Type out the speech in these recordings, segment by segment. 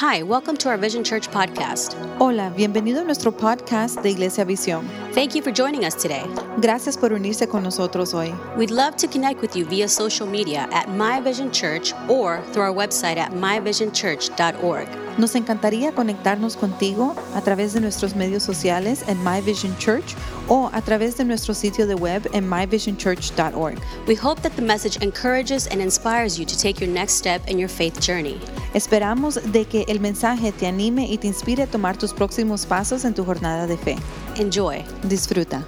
Hi, welcome to our Vision Church podcast. Hola, bienvenido a nuestro podcast de Iglesia Visión. Thank you for joining us today. Gracias por unirse con nosotros hoy. We'd love to connect with you via social media at MyVisionChurch or through our website at myvisionchurch.org. Nos encantaría conectarnos contigo a través de nuestros medios sociales en MyVisionChurch o a través de nuestro sitio de web en myvisionchurch.org. We hope that the message encourages and inspires you to take your next step in your faith journey. Esperamos de que el mensaje te anime y te inspire a tomar tus próximos pasos en tu jornada de fe. Enjoy. Disfruta.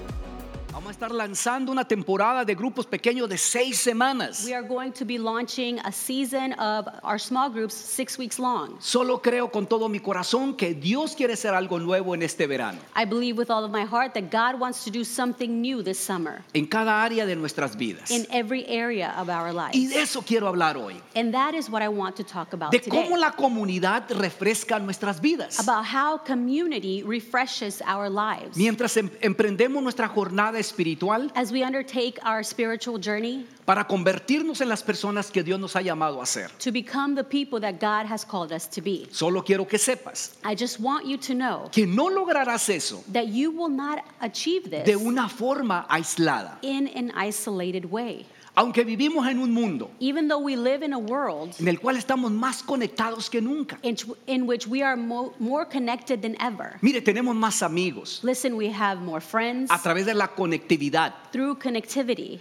Vamos a estar lanzando una temporada de grupos pequeños de 6 semanas. We are going to be launching a season of our small groups 6 weeks long. Solo creo con todo mi corazón que Dios quiere hacer algo nuevo en este verano. I believe with all of my heart that God wants to do something new this summer. En cada área de nuestras vidas. In every area of our lives. Y de eso quiero hablar hoy. And that is what I want to talk about today. De cómo la comunidad refresca nuestras vidas. About how community refreshes our lives. Mientras emprendemos nuestra jornada espiritual, as we undertake our spiritual journey, para convertirnos en las personas que Dios nos ha llamado a ser, to become the people that God has called us to be. Solo quiero que sepas, I just want you to know, que no lograrás eso, that you will not achieve this, de una forma aislada, in an isolated way. Aunque vivimos en un mundo, even though we live in a world, en el cual estamos más conectados que nunca, in which we are more connected than ever. Mire, tenemos más amigos. Listen, we have more friends. A través de la conectividad. Through connectivity.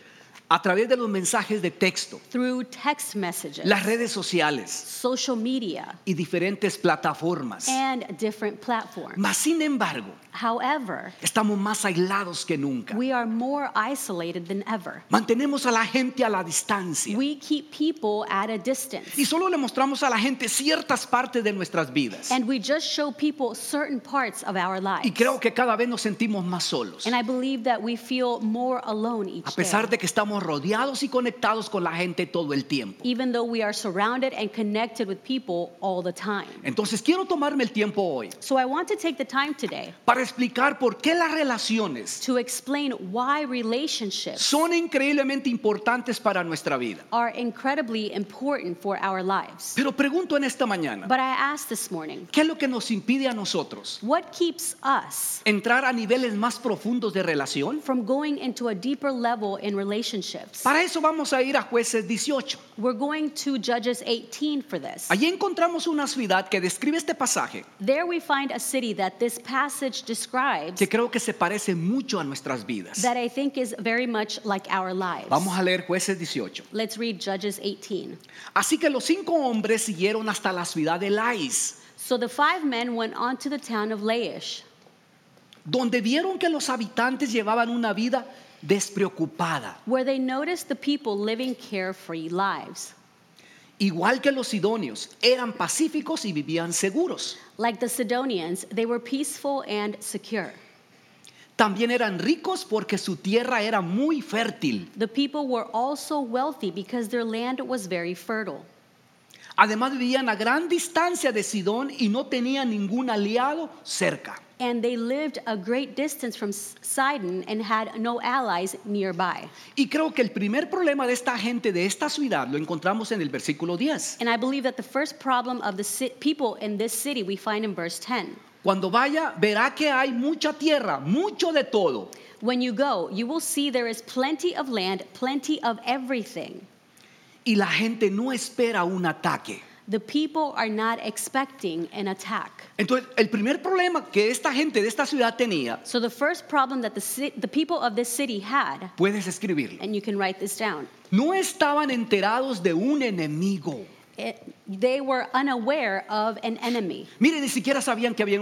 A través de los mensajes de texto, through text messages, las redes sociales, social media, y diferentes plataformas, and different platforms. Mas sin embargo, however, estamos más aislados que nunca. We are more isolated than ever. Mantenemos a la gente a la distancia. We keep people at a distance. Y solo le mostramos a la gente ciertas partes de nuestras vidas. And we just show people certain parts of our lives. Y creo que cada vez nos sentimos más solos. And I believe that we feel more alone each day. A pesar de que estamos rodeados y conectados con la gente todo el tiempo. Even though we are surrounded and connected with people all the time. Entonces quiero tomarme el tiempo hoy. So I want to take the time today. Para explicar por qué las relaciones. To explain why relationships. Son increíblemente importantes para nuestra vida. Are incredibly important for our lives. Pero pregunto en esta mañana. But I asked this morning. ¿Qué es lo que nos impide a nosotros? What keeps us? Entrar a niveles más profundos de relación. From going into a deeper level in relationships. Para eso vamos a ir a Jueces 18. We're going to Judges 18 for this. Allí encontramos una ciudad que describe este pasaje. There we find a city that this passage describes. Que creo que se parece mucho a nuestras vidas. That I think is very much like our lives. Vamos a leer Jueces 18. Let's read Judges 18. Así que los 5 hombres siguieron hasta la ciudad de Laish. So the 5 men went on to the town of Laish. Donde vieron que los habitantes llevaban una vida despreocupada. Where they noticed the people living carefree lives. Igual que los sidonios, eran pacíficos y vivían seguros. Like the Sidonians, they were peaceful and secure. También eran ricos porque su tierra era muy fértil. The people were also wealthy because their land was very fertile. Además vivían a gran distancia de Sidón y no tenían ningún aliado cerca. And they lived a great distance from Sidon and had no allies nearby. Y creo que el primer problema de esta gente de esta ciudad lo encontramos en el versículo 10. And I believe that the first problem of the people in this city we find in verse 10. Cuando vaya, verá que hay mucha tierra, mucho de todo. When you go, you will see there is plenty of land, plenty of everything. Y la gente no espera un ataque. The people are not expecting an attack. Entonces, el primer problema que esta gente de esta ciudad tenía. So the first problem that the people of this city had. Puedes escribirlo. And you can write this down. No estaban enterados de un enemigo. They were unaware of an enemy. Mire, ni siquiera sabían que había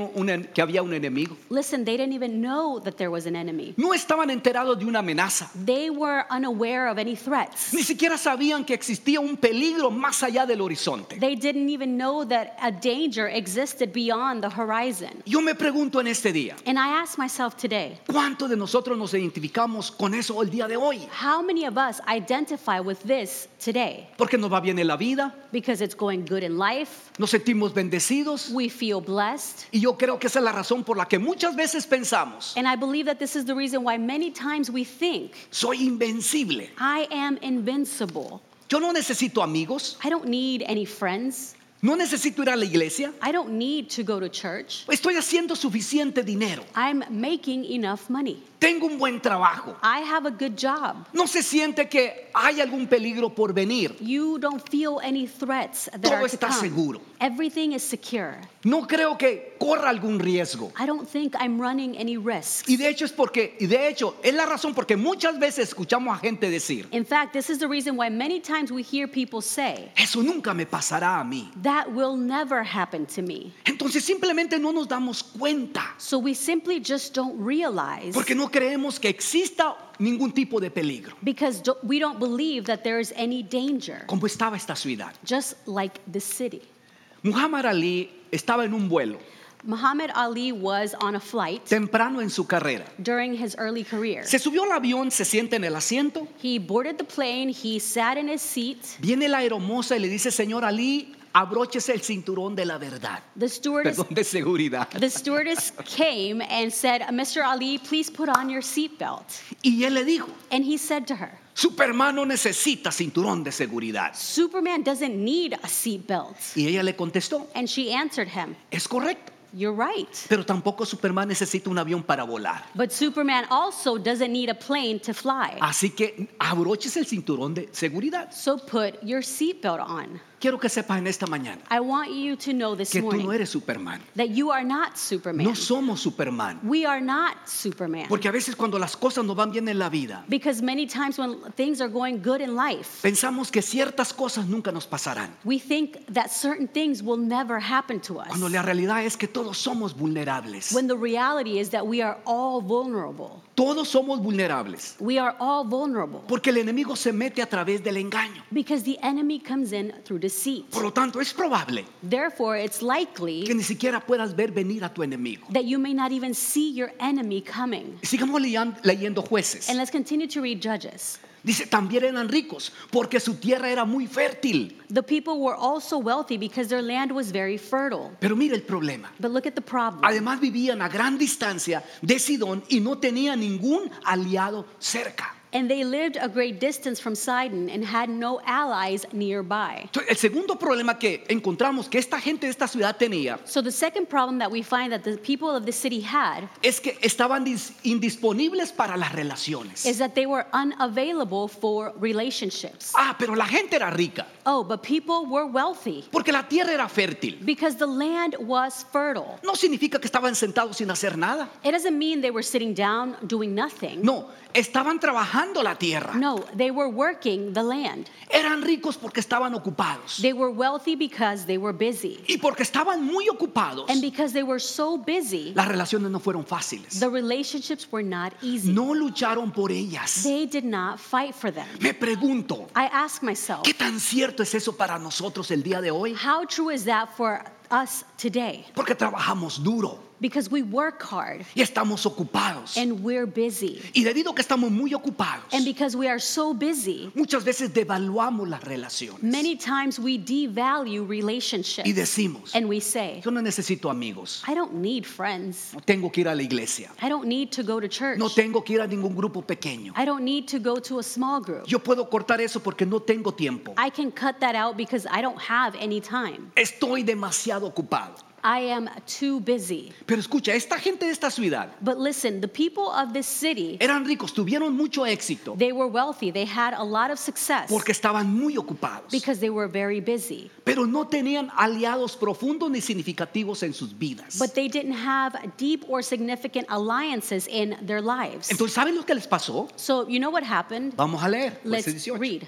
un enemigo. Listen, they didn't even know that there was an enemy. No estaban enterados de una amenaza. They were unaware of any threats. Ni siquiera sabían que existía un peligro más allá del horizonte. They didn't even know that a danger existed beyond the horizon. Yo me pregunto en este día. And I ask myself today. ¿Cuántos de nosotros nos identificamos con eso el día de hoy? How many of us identify with this today? Porque nos va bien en la vida. Because it's going good in life. Nos sentimos bendecidos. We feel blessed. Y yo creo que esa es la razón por la que muchas veces pensamos. And I believe that this is the reason why many times we think. Soy invencible. I am invincible. Yo no necesito amigos. I don't need any friends. No necesito ir a la iglesia. I don't need to go to church. Estoy haciendo suficiente dinero. I'm making enough money. Tengo un buen trabajo. I have a good job. No se siente que hay algún peligro por venir. You don't feel any threats that Todo are to está come. Seguro. Everything is secure. No creo que corra algún riesgo. I don't think I'm running any risks. Y de hecho es la razón porque muchas veces escuchamos a gente decir. In fact, this is the reason why many times we hear people say. Eso nunca me pasará a mí. That will never happen to me. Entonces simplemente no nos damos cuenta. So we simply just don't realize. Porque no creemos que exista ningún tipo de peligro. Because we don't believe that there is any danger. Como estaba esta ciudad. Just like the city. Muhammad Ali estaba en un vuelo. Muhammad Ali was on a flight. Temprano en su carrera. During his early career. Se subió al avión, se sienta en el asiento. He boarded the plane, he sat in his seat. Viene la aeromoza y le dice, "Señor Ali, abróchese el cinturón de la verdad." Perdón, de seguridad. The stewardess came and said, "Mr. Ali, please put on your seatbelt." Y él le dijo. And he said to her. Superman no necesita cinturón de seguridad. Superman doesn't need a seatbelt. Y ella le contestó. And she answered him. Es correcto. You're right. Pero tampoco Superman necesita un avión para volar. But Superman also doesn't need a plane to fly. Así que abróchese el cinturón de seguridad. So put your seatbelt on. Quiero que sepas en esta mañana. I want you to know this que morning. Que tú no eres Superman. That you are not Superman. No somos Superman. We are not Superman. Porque a veces cuando las cosas no van bien en la vida. Because many times when things are going good in life. Pensamos que ciertas cosas nunca nos pasarán. We think that certain things will never happen to us. Cuando la realidad es que todos somos vulnerables. When the reality is that we are all vulnerable. Todos somos vulnerables. We are all vulnerable. Porque el enemigo se mete a través del engaño. Because the enemy comes in through deceit. Por lo tanto, es probable. Therefore, it's likely que ni siquiera puedas ver venir a tu enemigo. That you may not even see your enemy coming. Sigamos leyendo Jueces. And let's continue to read Judges. Dice, también eran ricos porque su tierra era muy fértil. The people were also wealthy because their land was very fertile. Pero mira el problema. But look at the problem. Además vivían a gran distancia de Sidón y no tenían ningún aliado cerca. And they lived a great distance from Sidon and had no allies nearby. So the second problem that we find that the people of the city had es que estaban indisponibles para las relaciones. Is that they were unavailable for relationships. Pero la gente era rica. Oh, but people were wealthy. Porque la tierra era fértil. Because the land was fertile. No significa que estaban sentados sin hacer nada. It doesn't mean they were sitting down doing nothing. No, estaban trabajando. No, they were working the land. Eran ricos porque estaban ocupados. They were wealthy because they were busy. Y porque estaban muy ocupados. And because they were so busy. Las relaciones no fueron fáciles. The relationships were not easy. No lucharon por ellas. They did not fight for them. Me pregunto. I ask myself. ¿Qué tan cierto es eso para nosotros el día de hoy? How true is that for us today? Porque trabajamos duro. Because we work hard. Y estamos ocupados. And we're busy. Y debido a que estamos muy ocupados. And because we are so busy. Muchas veces devaluamos las relaciones. Many times we devalue relationships. Y decimos. And we say. Yo no necesito amigos. I don't need friends. No tengo que ir a la iglesia. I don't need to go to church. No tengo que ir a ningún grupo pequeño. I don't need to go to a small group. Yo puedo cortar eso porque no tengo tiempo. I can cut that out because I don't have any time. Estoy demasiado ocupado. I am too busy. Pero escucha, esta gente de esta ciudad. But listen, the people of this city. Eran ricos, tuvieron mucho éxito. They were wealthy, they had a lot of success. Porque estaban muy ocupados. Because they were very busy. Pero no tenían aliados profundos ni significativos en sus vidas. But they didn't have deep or significant alliances in their lives. Entonces, ¿saben lo que les pasó? So, you know what happened? Vamos a leer. Let's read.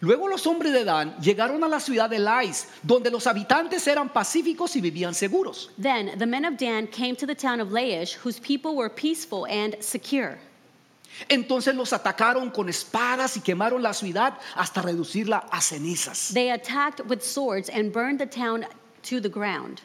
Luego los hombres de Dan llegaron a la ciudad de Lais, donde los habitantes eran pacíficos y vivían seguros. Then the men of Dan came to the town of Laish, whose people were peaceful and secure. Entonces los atacaron con espadas y quemaron la ciudad hasta reducirla a cenizas. They attacked with swords and burned the town to the ground.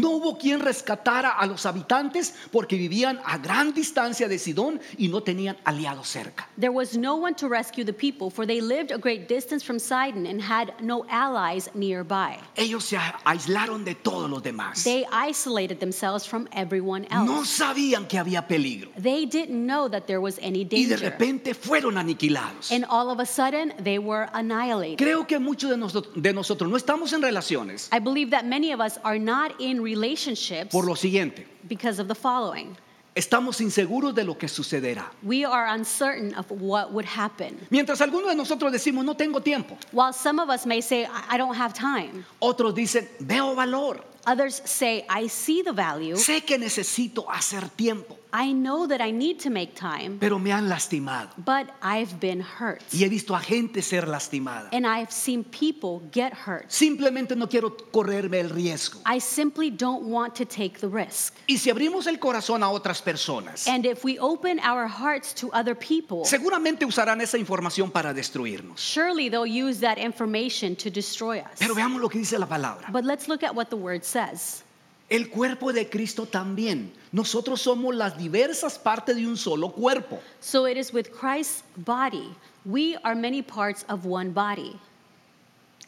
No hubo quien rescatara a los habitantes porque vivían a gran distancia de Sidón y no tenían aliados cerca. There was no one to rescue the people, for they lived a great distance from Sidon and had no allies nearby. Ellos se aislaron de todos los demás. They isolated themselves from everyone else. No sabían que había peligro. They didn't know that there was any danger. Y de repente fueron aniquilados. And all of a sudden they were annihilated. Creo que muchos de nosotros no estamos en relaciones. I believe that many of us are not in relationships. Por lo siguiente. Because of the following. Estamos inseguros de lo que sucederá. We are uncertain of what would happen. Mientras algunos de nosotros decimos, no tengo tiempo. While some of us may say, I don't have time. Otros dicen, veo valor. Others say, I see the value. Sé que necesito hacer tiempo. I know that I need to make time. Pero me han lastimado. But I've been hurt. Y he visto a gente ser lastimada. And I've seen people get hurt. Simplemente no quiero correrme el riesgo. I simply don't want to take the risk. Y si abrimos el corazón a otras personas. And if we open our hearts to other people. Seguramente usarán esa información para destruirnos. Surely they'll use that information to destroy us. Pero veamos lo que dice la palabra. But let's look at what the word says. El cuerpo de Cristo también. Nosotros somos las diversas partes de un solo cuerpo. So it is with Christ's body. We are many parts of one body.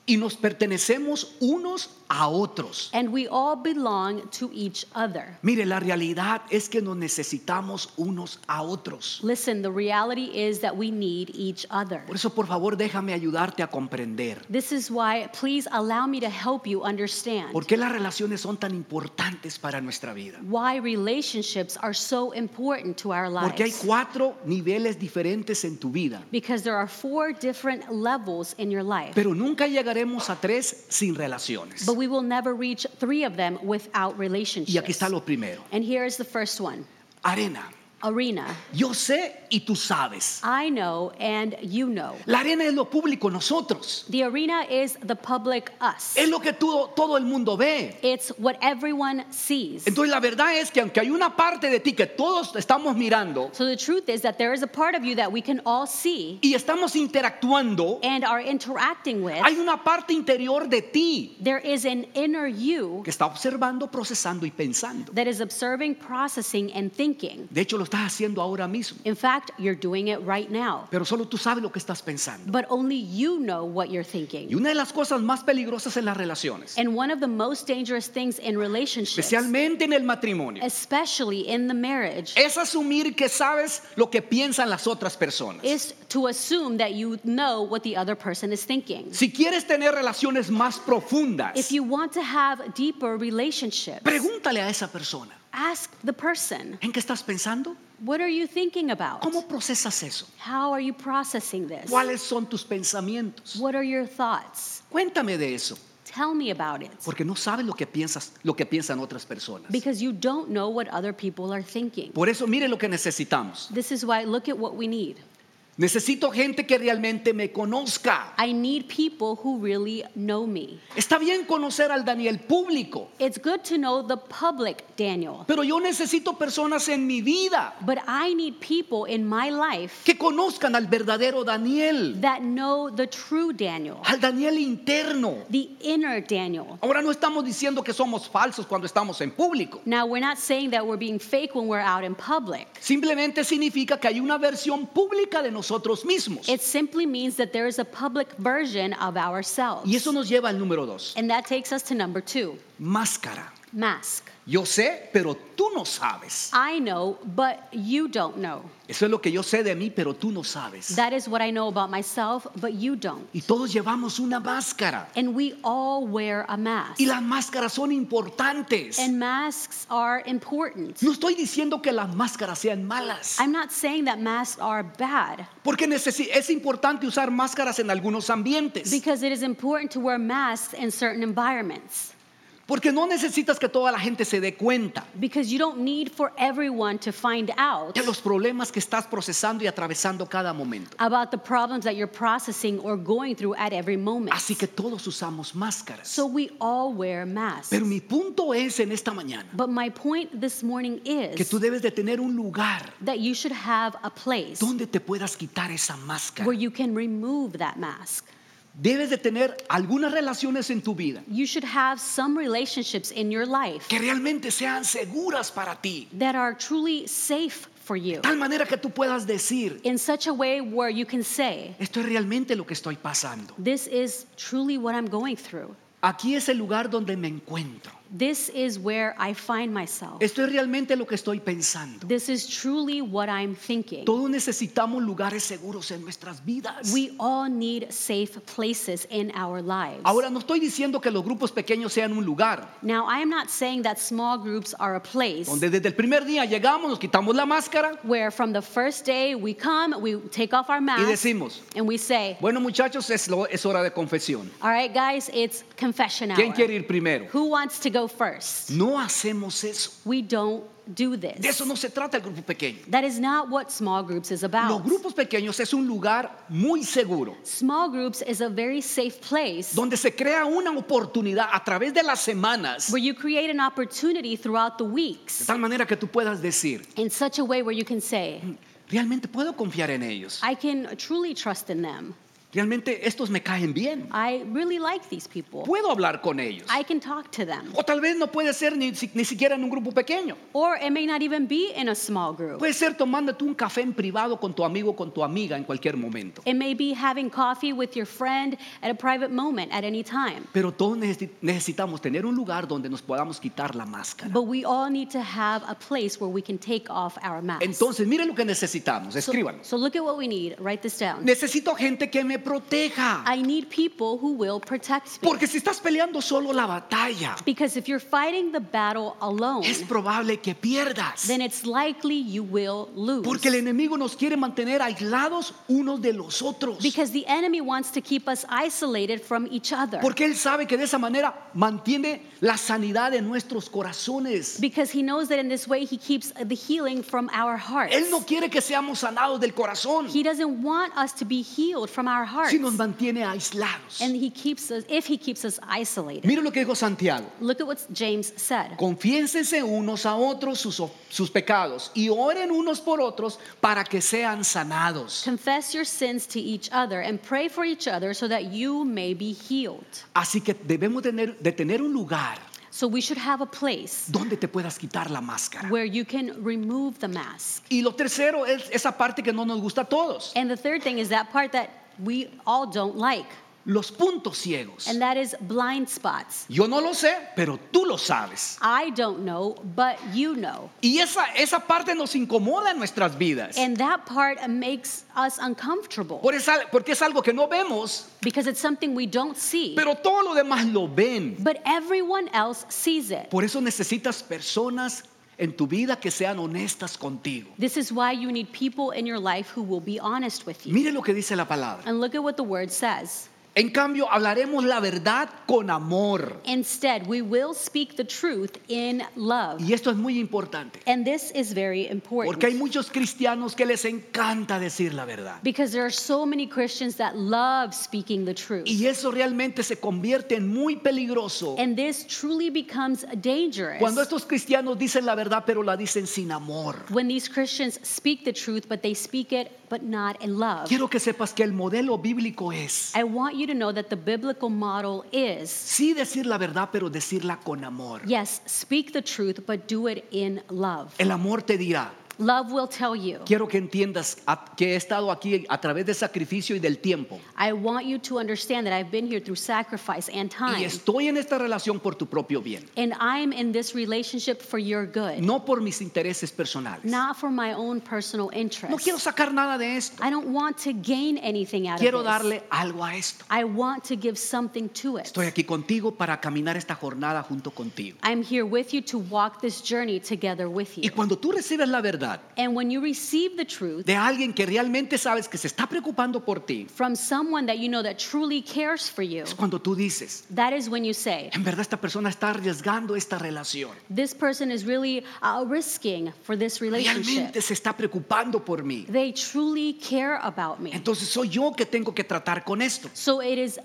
Y nos pertenecemos unos a otros. And we all belong to each other. Mire, la realidad es que nos necesitamos unos a otros. Listen, the reality is that we need each other. Por eso, por favor, déjame ayudarte a comprender. This is why, please allow me to help you understand. ¿Por qué las relaciones son tan importantes para nuestra vida? Why relationships are so important to our lives. Porque hay 4 niveles diferentes en tu vida. Because there are 4 different levels in your life. Pero nunca llegaremos a 3 sin relaciones. But we will never reach 3 of them without relationships. Y aquí está lo primero. And here is the first one. Arena. Yo sé y tú sabes. I know and you know. La arena es lo público, nosotros. The arena is the public us. Es lo que todo el mundo ve. It's what everyone sees. Entonces la verdad es que aunque hay una parte de ti que todos estamos mirando. So the truth is that there is a part of you that we can all see. Y estamos interactuando. And are interacting with. Hay una parte interior de ti. There is an inner you. Que está observando, procesando y pensando. That is observing, processing and thinking. De hecho, lo estás haciendo ahora mismo. In fact, you're doing it right now. Pero solo tú sabes lo que estás pensando. But only you know what you're thinking. Y una de las cosas más peligrosas en las relaciones. And one of the most dangerous things in relationships. Especialmente en el matrimonio. Especially in the marriage. Es asumir que sabes lo que piensan las otras personas. Is to assume that you know what the other person is thinking. Si quieres tener relaciones más profundas. If you want to have deeper relationships. Pregúntale a esa persona. Ask the person. ¿En qué estás pensando? What are you thinking about? ¿Cómo procesas eso? How are you processing this? ¿Cuáles son tus pensamientos? What are your thoughts? Cuéntame de eso. Tell me about it. Porque no sabes lo que piensan otras personas. Because you don't know what other people are thinking. Por eso, mire lo que necesitamos. This is why, look at what we need. Necesito gente que realmente me conozca. I need people who really know me. Está bien conocer al Daniel público. It's good to know the public Daniel. Pero yo necesito personas en mi vida. But I need people in my life. Que conozcan al verdadero Daniel. That know the true Daniel. Al Daniel interno. The inner Daniel. Ahora no estamos diciendo que somos falsos cuando estamos en público. Now we're not saying that we're being fake when we're out in public. Simplemente significa que hay una versión pública de nosotros. It simply means that there is a public version of ourselves. Y eso nos lleva al número 2. And that takes us to number 2. Máscara. Mask. Yo sé, pero tú no sabes. I know, but you don't know. Eso es lo que yo sé de mí, pero tú no sabes. That is what I know about myself, but you don't. Y todos llevamos una máscara. And we all wear a mask. Y las máscaras son importantes. And masks are important. No estoy diciendo que las máscaras sean malas. I'm not saying that masks are bad. Porque es importante usar máscaras en algunos ambientes. Because it is important to wear masks in certain environments. Porque no necesitas que toda la gente se dé cuenta. Because you don't need for everyone to find out. De los problemas que estás procesando y atravesando cada momento. About the problems that you're processing or going through at every moment. Así que todos usamos máscaras. So we all wear masks. Pero mi punto es en esta mañana. But my point this morning is. Que tú debes de tener un lugar. That you should have a place. Donde te puedas quitar esa máscara. Where you can remove that mask. Debes de tener algunas relaciones en tu vida. You should have some relationships in your life. Que realmente sean seguras para ti. That are truly safe for you. Tal manera que tú puedas decir, in such a way where you can say, esto es realmente lo que estoy pasando. This is truly what I'm going through. Aquí es el lugar donde me encuentro. This is where I find myself. Esto es realmente lo que estoy pensando. This is truly what I'm thinking. Todos necesitamos lugares seguros en nuestras vidas. We all need safe places in our lives. Ahora no estoy diciendo que los grupos pequeños sean un lugar. Now I am not saying that small groups are a place. Donde desde el primer día llegamos, nos quitamos la máscara. Where from the first day we come, we take off our mask. Y decimos, and we say, bueno muchachos, es hora de confesión. All right guys, it's confession hour. ¿Quién quiere ir primero? Who wants to go first? No hacemos eso. We don't do this. De eso no se trata el grupo pequeño. That is not what small groups is about. Los grupos pequeños es un lugar muy seguro. Small groups is a very safe place. Donde se crea una oportunidad a través de las semanas. Where you create an opportunity throughout the weeks. De tal manera que tú puedas decir, in such a way where you can say, realmente puedo confiar en ellos. I can truly trust in them. Realmente estos me caen bien. I really like these people. Puedo hablar con ellos. I can talk to them. O tal vez no puede ser ni siquiera en un grupo pequeño. Or it may not even be in a small group. Puede ser tomándote un café en privado con tu amigo o con tu amiga en cualquier momento. It may be having coffee with your friend at a private moment at any time. Pero todos necesitamos tener un lugar donde nos podamos quitar la máscara. But we all need to have a place where we can take off our mask. Entonces, miren lo que necesitamos. Escríbanlo. So look at what we need. Write this down. Necesito gente que me proteja. I need people who will protect me. Porque si estás peleando solo la batalla, because if you're fighting the battle alone, es probable que pierdas. Then it's likely you will lose. Porque el enemigo nos quiere mantener aislados unos de los otros. Because the enemy wants to keep us isolated from each other. Porque él sabe que de esa manera mantiene la sanidad de nuestros corazones. Because he knows that in this way he keeps the healing from our hearts. Él no quiere que seamos sanados del corazón. He doesn't want us to be healed from our hearts. Si nos mantiene aislados. And he keeps us, if he keeps us isolated. Mira lo que dijo Santiago. Look at what James said. Confiénsense unos a otros sus pecados y oren unos por otros para que sean sanados. Confess your sins to each other and pray for each other so that you may be healed. Así que debemos de tener un lugar. So we should have a place donde te puedas quitar la máscara. Where you can remove the mask. Y lo tercero es esa parte que no nos gusta a todos. And the third thing is that part that we all don't like. Los puntos ciegos. And that is blind spots. Yo no lo sé, pero tú lo sabes. I don't know, but you know. Y esa parte nos incomoda en nuestras vidas. And that part makes us uncomfortable. Porque es algo que no vemos. Because it's something we don't see. Pero todo lo demás lo ven. But everyone else sees it. Por eso necesitas personas en tu vida que sean honestas contigo. This is why you need people in your life who will be honest with you. Mire lo que dice la palabra. And look at what the word says. En cambio, hablaremos la verdad con amor. Instead, we will speak the truth in love. Y esto es muy importante. And this is very important. Porque hay muchos cristianos que les encanta decir la verdad. Because there are so many Christians that love speaking the truth. Y eso realmente se convierte en muy peligroso. And this truly becomes dangerous. Cuando estos cristianos dicen la verdad, pero la dicen sin amor. When these Christians speak the truth, but they speak it but not in love. Quiero que sepas que el modelo bíblico es. I want you to know that the biblical model is. Sí decir la verdad, pero decirla con amor. Yes, speak the truth, but do it in love. El amor te dirá. Love will tell you. Quiero que entiendas que he estado aquí a través de sacrificio y del tiempo. I want you to understand that I've been here through sacrifice and time. Y estoy en esta relación por tu propio bien. And I'm in this relationship for your good. No por mis intereses personales. Not for my own personal interests. No quiero sacar nada de esto. I don't want to gain anything out quiero of this. Quiero darle algo a esto. I want to give something to it. Estoy aquí contigo para caminar esta jornada junto contigo. I'm here with you to walk this journey together with you. Y cuando tú recibes la verdad, and when you receive the truth, de alguien que realmente sabes que se está preocupando por ti, from someone that you know that truly cares for you, es cuando tú dices, that is when you say, en verdad esta persona está arriesgando esta relación. This person is really risking for this relationship. Realmente se está preocupando por mí. They truly care about me. Entonces soy yo que tengo que tratar con esto. So it is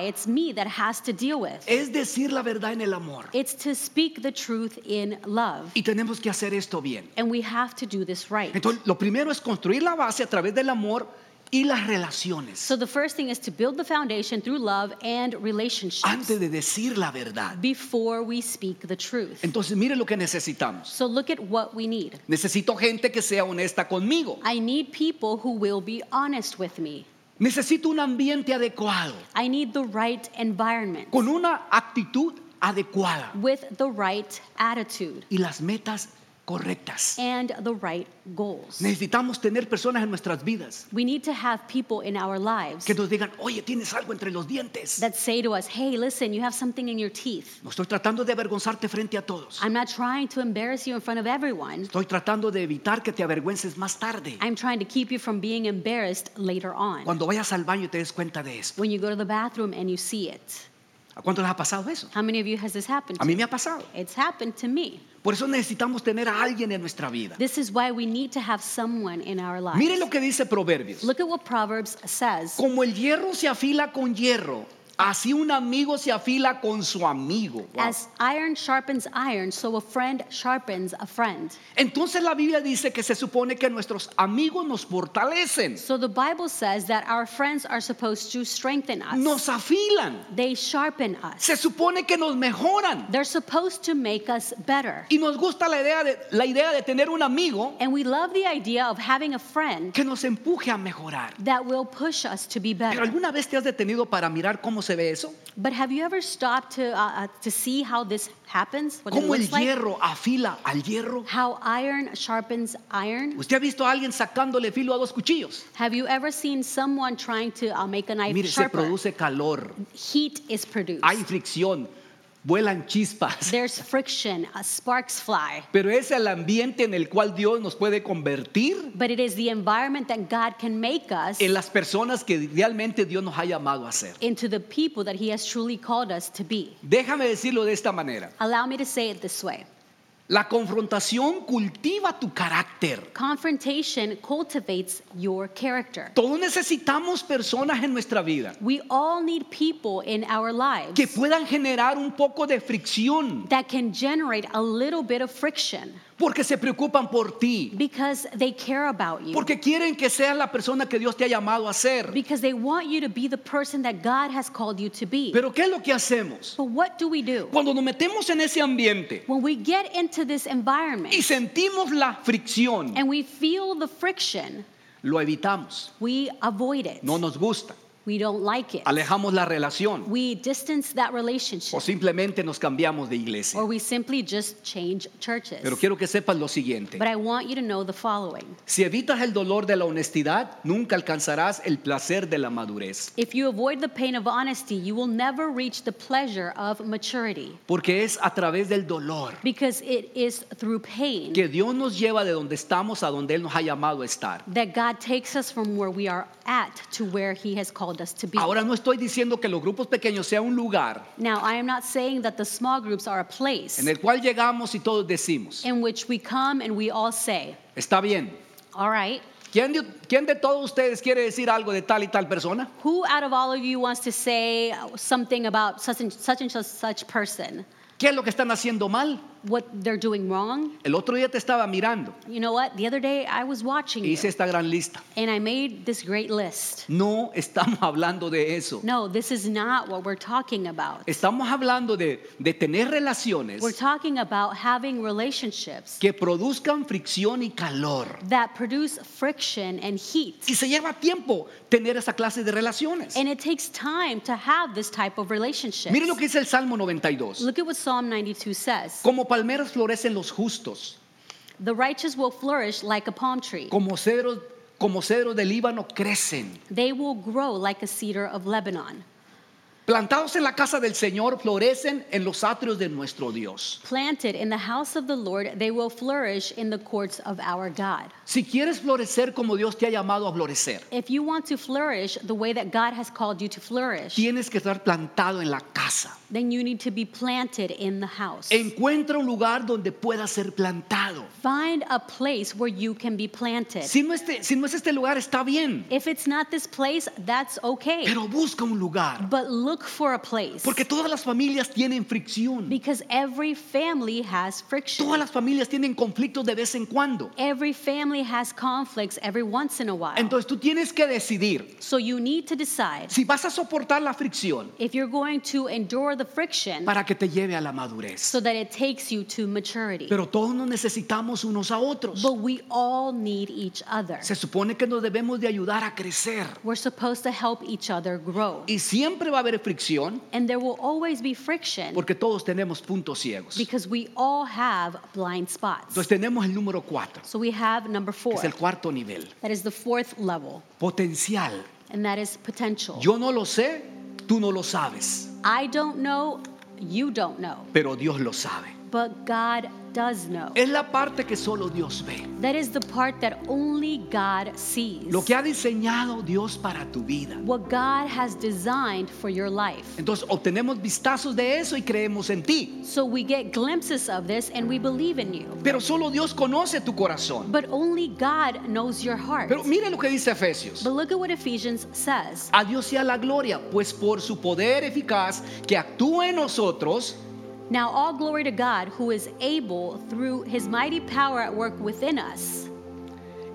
it's me that has to deal with. Es decir la verdad en el amor. It's to speak the truth in love. Y tenemos que hacer esto bien. And we have to do this right. Entonces, lo primero es construir la base a través del amor y las relaciones. So the first thing is to build the foundation through love and relationships. Antes de decir la verdad. Before we speak the truth. Entonces mire lo que necesitamos. So look at what we need. Necesito gente que sea honesta conmigo. I need people who will be honest with me. Necesito un ambiente adecuado. I need the right environment. Con una actitud adecuada. With the right attitude. Y las metas correctas. And the right goals. Necesitamos tener personas en nuestras vidas. We need to have people in our lives. Que nos digan, "Oye, tienes algo entre los dientes." That say to us, "Hey, listen, you have something in your teeth." No estoy tratando de avergonzarte frente a todos. I'm not trying to embarrass you in front of everyone. Estoy tratando de evitar que te avergüences más tarde. I'm trying to keep you from being embarrassed later on. Cuando vayas al baño te des cuenta de esto. When you go to the bathroom and you see it. ¿A cuánto les ha pasado eso? How many of you has this happened to? A mí me ha pasado. It's happened to me. Por eso necesitamos tener a alguien en nuestra vida. This is why we need to have someone in our lives. Mire lo que dice Proverbios. Look at what Proverbs says. Como el hierro se afila con hierro, así un amigo se afila con su amigo. Wow. As iron sharpens iron, so a friend sharpens a friend. Entonces la Biblia dice que se supone que nuestros amigos nos fortalecen. So the Bible says that our friends are supposed to strengthen us. Nos afilan. They sharpen us. Se supone que nos mejoran. They're supposed to make us better. Y nos gusta la idea de tener un amigo. And we love the idea of having a friend. Que nos empuje a mejorar. That will push us to be better. Pero alguna vez te has detenido para mirar cómo se ve eso? But have you ever stopped to see how this happens? Como el hierro afila al hierro. How iron sharpens iron. ¿Usted ha visto a alguien sacándole filo a dos cuchillos? Have you ever seen someone trying to make a knife sharper? Mire, se produce calor. Heat is produced. Hay fricción. Vuelan chispas. There's friction, sparks fly. Pero es el ambiente en el cual Dios nos puede convertir. But it is the environment that God can make us. En las personas que realmente Dios nos ha llamado a ser. Into the people that He has truly called us to be. Déjame decirlo de esta manera. Allow me to say it this way. La confrontación cultiva tu carácter. Confrontation cultivates your character. Todos necesitamos personas en nuestra vida. We all need people in our lives. Que puedan generar un poco de fricción. That can generate a little bit of friction. Porque se preocupan por ti. Because they care about you. Porque quieren que seas la persona que Dios te ha llamado a ser. Because they want you to be the person that God has called you to be. Pero ¿qué es lo que hacemos? But what do we do? Cuando nos metemos en ese ambiente. When we get into this environment. Y sentimos la fricción. And we feel the friction. Lo evitamos. We avoid it. No nos gusta. We don't like it. Alejamos la relación. We distance that relationship. O simplemente nos cambiamos de iglesia. Or we simply just change churches. Pero quiero que sepas lo siguiente. But I want you to know the following. Si evitas el dolor de la honestidad, nunca alcanzarás el placer de la madurez. If you avoid the pain of honesty, you will never reach the pleasure of maturity. Porque es a través del dolor. Because it is through pain. Que Dios nos lleva de donde estamos a donde él nos ha llamado a estar. That God takes us from where we are at to where He has called us to be. Ahora no estoy diciendo que los grupos pequeños sea un lugar. Now I am not saying that the small groups are a place. En el cual llegamos y todos decimos. In which we come and we all say. Está bien. All right. ¿Quién de todos ustedes quiere decir algo de tal y tal persona? Who out of all of you wants to say something about such and such person? ¿Qué es lo que están haciendo mal? What they're doing wrong. El otro día te estaba mirando. You know what? The other day I was watching you. Hice esta gran lista. And I made this great list. No estamos hablando de eso. No, this is not what we're talking about. Estamos hablando de tener relaciones. We're talking about having relationships. Que produzcan fricción y calor. That produce friction and heat. Y se lleva tiempo tener esa clase de relaciones. And it takes time to have this type of relationship. Mire lo que dice el Salmo 92. Look at what Psalm 92 says. Como palmeras florecen los justos. The righteous will flourish like a palm tree. Como cedros de Líbano crecen. They will grow like a cedar of Lebanon. Plantados en la casa del Señor florecen en los atrios de nuestro Dios. Planted in the house of the Lord, they will flourish in the courts of our God. Si quieres florecer como Dios te ha llamado a florecer. If you want to flourish the way that God has called you to flourish. Tienes que estar plantado en la casa. Then you need to be planted in the house. Encuentra un lugar donde puedas ser plantado. Find a place where you can be planted. Si no es este lugar está bien. If it's not this place, that's okay. Pero busca un lugar. But look look for a place. Porque todas las familias tienen fricción. Because every family has friction. Todas las familias tienen conflictos de vez en cuando. Every family has conflicts every once in a while. Entonces tú tienes que decidir. So you need to decide. Si vas a soportar la fricción. If you're going to endure the friction. Para que te lleve a la madurez. So that it takes you to maturity. Pero todos nos necesitamos unos a otros. But we all need each other. Se supone que nos debemos de ayudar a crecer. We're supposed to help each other grow. Y siempre va a haber fricción. And there will always be friction. Porque todos tenemos puntos ciegos. Because we all have blind spots. Entonces tenemos el número 4. So we have number 4. Es el cuarto nivel. That is the fourth level. Potencial. And that is potential. Yo no lo sé, tú no lo sabes. I don't know, you don't know. Pero Dios lo sabe. But God does know. Es la parte que solo Dios ve. That is the part that only God sees. Lo que ha diseñado Dios para tu vida. What God has designed for your life. Entonces obtenemos vistazos de eso y creemos en ti. So we get glimpses of this and we believe in you. Pero solo Dios conoce tu corazón. But only God knows your heart. Pero mire lo que dice Efesios. But look at what Ephesians says. A Dios sea la gloria, pues por su poder eficaz que actúa en nosotros. Now all glory to God, who is able through his mighty power at work within us.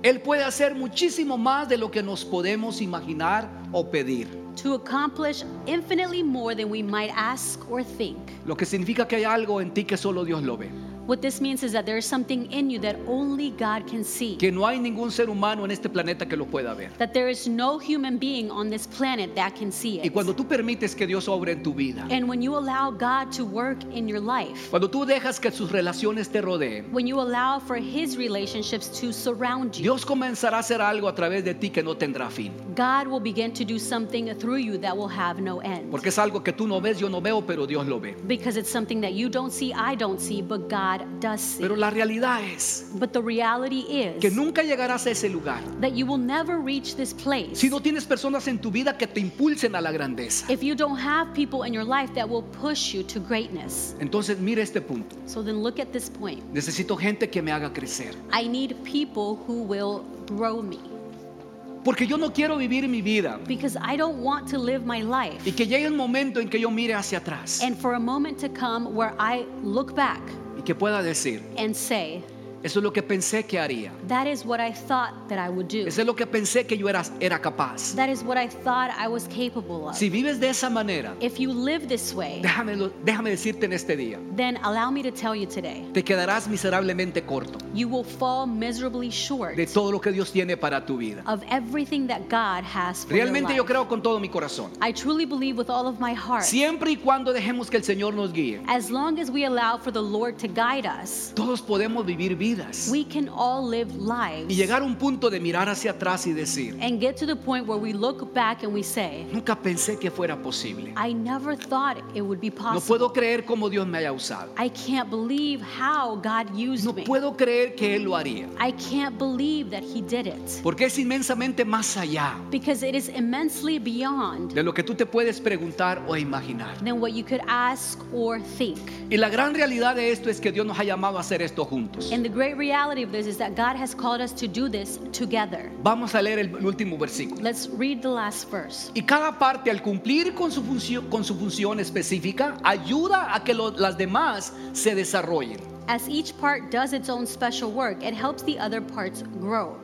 Él puede hacer muchísimo más de lo que nos podemos imaginar o pedir. To accomplish infinitely more than we might ask or think. Lo que significa que hay algo en ti que solo Dios lo ve. What this means is that there is something in you that only God can see. Que no hay ningún ser humano en este planeta que lo pueda ver. That there is no human being on this planet that can see it. Y cuando tú permites que Dios obre en tu vida. And when you allow God to work in your life. Cuando tú dejas que sus relaciones te rodeen. When you allow for his relationships to surround you. Dios comenzará a hacer algo a través de ti que no tendrá fin. God will begin to do something through you that will have no end. Porque es algo que tú no ves, yo no veo, pero Dios lo ve. Because it's something that you don't see, I don't see, but God does see. Pero la realidad es But the reality is que nunca llegarás a ese lugar that you will never reach this place si no tienes personas en tu vida que te impulsen a la grandeza. If you don't have people in your life that will push you to greatness. Entonces mira este punto. So then look at this point. Necesito gente que me haga crecer. I need people who will grow me. Porque yo no quiero vivir mi vida. Because I don't want to live my life. Y que llegue un momento en que yo mire hacia atrás. And for a moment to come where I look back. Y que pueda decir. And say. Eso es lo que pensé que haría. That is what I thought that I would do. Eso es lo que pensé que yo era capaz. That is what I thought I was capable of. Si vives de esa manera, if you live this way, déjame decirte en este día. Then allow me to tell you today. Te quedarás miserablemente corto. You will fall miserably short. De todo lo que Dios tiene para tu vida. Of everything that God has for Realmente your life. Yo creo con todo mi corazón. I truly believe with all of my heart. Siempre y cuando dejemos que el Señor nos guíe. As long as we allow for the Lord to guide us. Todos podemos vivir We can all live lives. Y llegar a un punto de mirar hacia atrás y decir. And get to the point where we look back and we say. Nunca pensé que fuera posible. I never thought it would be possible. No puedo creer cómo Dios me haya usado. I can't believe how God used me. No puedo creer que él lo haría. I can't believe that he did it. Porque es inmensamente más allá. Because it is immensely beyond. De lo que tú te puedes preguntar o imaginar. Than what you could ask or think. Y la gran realidad de esto es que Dios nos ha llamado a hacer esto juntos. The great reality of this is that God has called us to do this together. Vamos a leer el último versículo. Let's read the last verse. Y cada parte al cumplir con su función específica ayuda a que las demás se desarrollen. As each part does its own special work, it helps the other parts grow.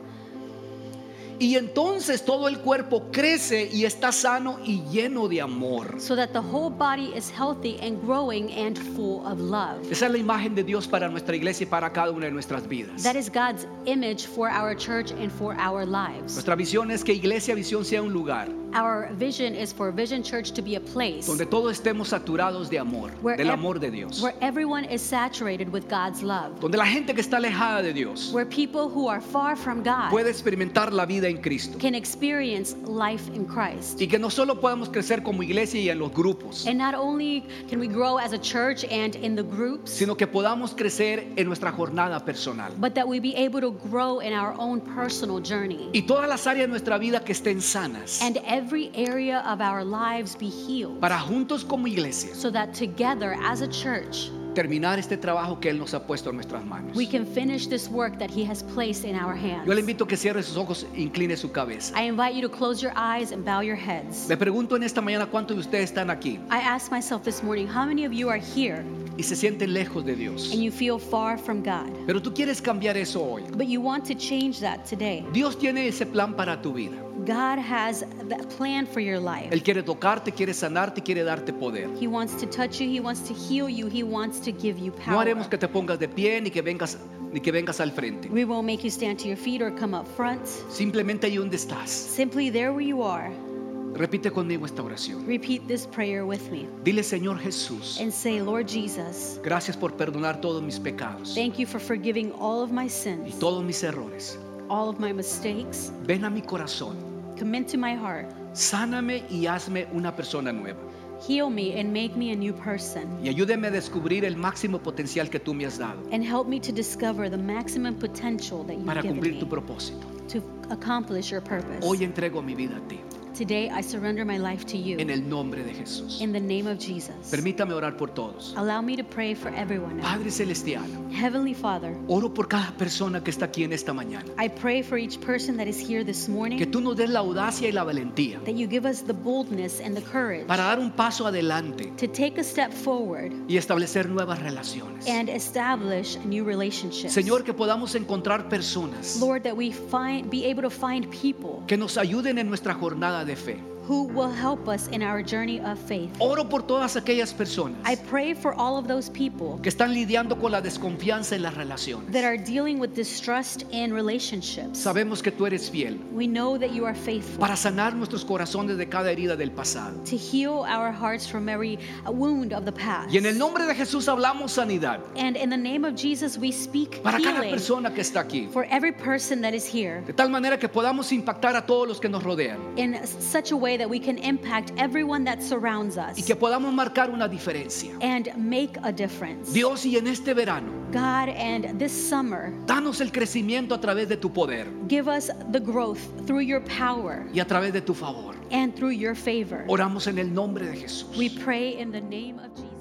Y entonces todo el cuerpo crece y está sano y lleno de amor. So that the whole body is healthy and growing and full of love. Esa es la imagen de Dios para nuestra iglesia y para cada una de nuestras vidas. That is God's image for our church and for our lives. Nuestra visión es que Iglesia Visión sea un lugar. Our vision is for Vision Church to be a place donde todos estemos saturados de amor, del amor de Dios. Where everyone is saturated with God's love. Donde la gente que está alejada de Dios, where people who are far from God, puede experimentar la vida en Cristo. Can experience life in Christ. Y que no solo podamos crecer como iglesia y en los grupos. And not only can we grow as a church and in the groups, sino que podamos crecer en nuestra jornada personal. But that we be able to grow in our own personal journey. Y todas las áreas de nuestra vida que estén sanas. And every area of our lives be healed. Para juntos como iglesia. So that together as a church terminar este trabajo que Él nos ha puesto en nuestras manos. We can finish this work that He has placed in our hands. Yo le invito a que cierre sus ojos e incline su cabeza. I invite you to close your eyes and bow your heads. Me pregunto en esta mañana cuántos de ustedes están aquí. I ask myself this morning, how many of you are here? Y se sienten lejos de Dios. And you feel far from God. Pero tú quieres cambiar eso hoy. But you want to change that today. Dios tiene ese plan para tu vida. God has that plan for your life. Él quiere tocarte, quiere sanarte, quiere darte poder. He wants to touch you, He wants to heal you, He wants to give you power. No haremos que te pongas de pie ni que vengas al frente. We won't make you stand to your feet or come up front. Simplemente ahí donde estás. Simply there where you are. Repite conmigo esta oración. Repeat this prayer with me. Dile, Señor Jesús. And say, Lord Jesus. Gracias por perdonar todos mis pecados. Thank you for forgiving all of my sins. Y todos mis errores. All of my mistakes. Ven a mi corazón. Come into my heart. Sáname y hazme una persona nueva. Heal me and make me a new person. Y ayúdame a descubrir el máximo potencial que tú me has dado. And help me to discover the maximum potential that you've given me. Para cumplir tu propósito. To accomplish your purpose. Hoy entrego mi vida a ti. Today I surrender my life to you. En el nombre de Jesús. In the name of Jesus. Permítame orar por todos. Allow me to pray for everyone. Padre celestial. Heavenly Father. Oro por cada persona que está aquí en esta mañana. I pray for each person that is here this morning. Que tú nos des la audacia y la valentía. That you give us the boldness and the courage. Para dar un paso adelante. To take a step forward. Y establecer nuevas relaciones. And establish new relationships. Señor, que podamos encontrar personas. Lord, that we be able to find people. Que nos ayuden en nuestra jornada de fe. Who will help us in our journey of faith. Oro por todas aquellas personas. I pray for all of those people. Que están lidiando con la desconfianza en las relaciones. That are dealing with distrust in relationships. Sabemos que tú eres fiel. We know that you are faithful. Para sanar nuestros corazones de cada herida del pasado. To heal our hearts from every wound of the past. Y en el nombre de Jesús hablamos sanidad. And in the name of Jesus we speak para healing. Para cada persona que está aquí. For every person that is here. De tal manera que podamos impactar a todos los que nos rodean. In such a way that we can impact everyone that surrounds us. Y que podamos marcar una diferencia. And make a difference. Dios, y en este verano. God, and this summer, danos el crecimiento a través de tu poder. Give us the growth through your power. Y a través de tu favor. And through your favor. Oramos en el nombre de Jesús. We pray in the name of Jesus.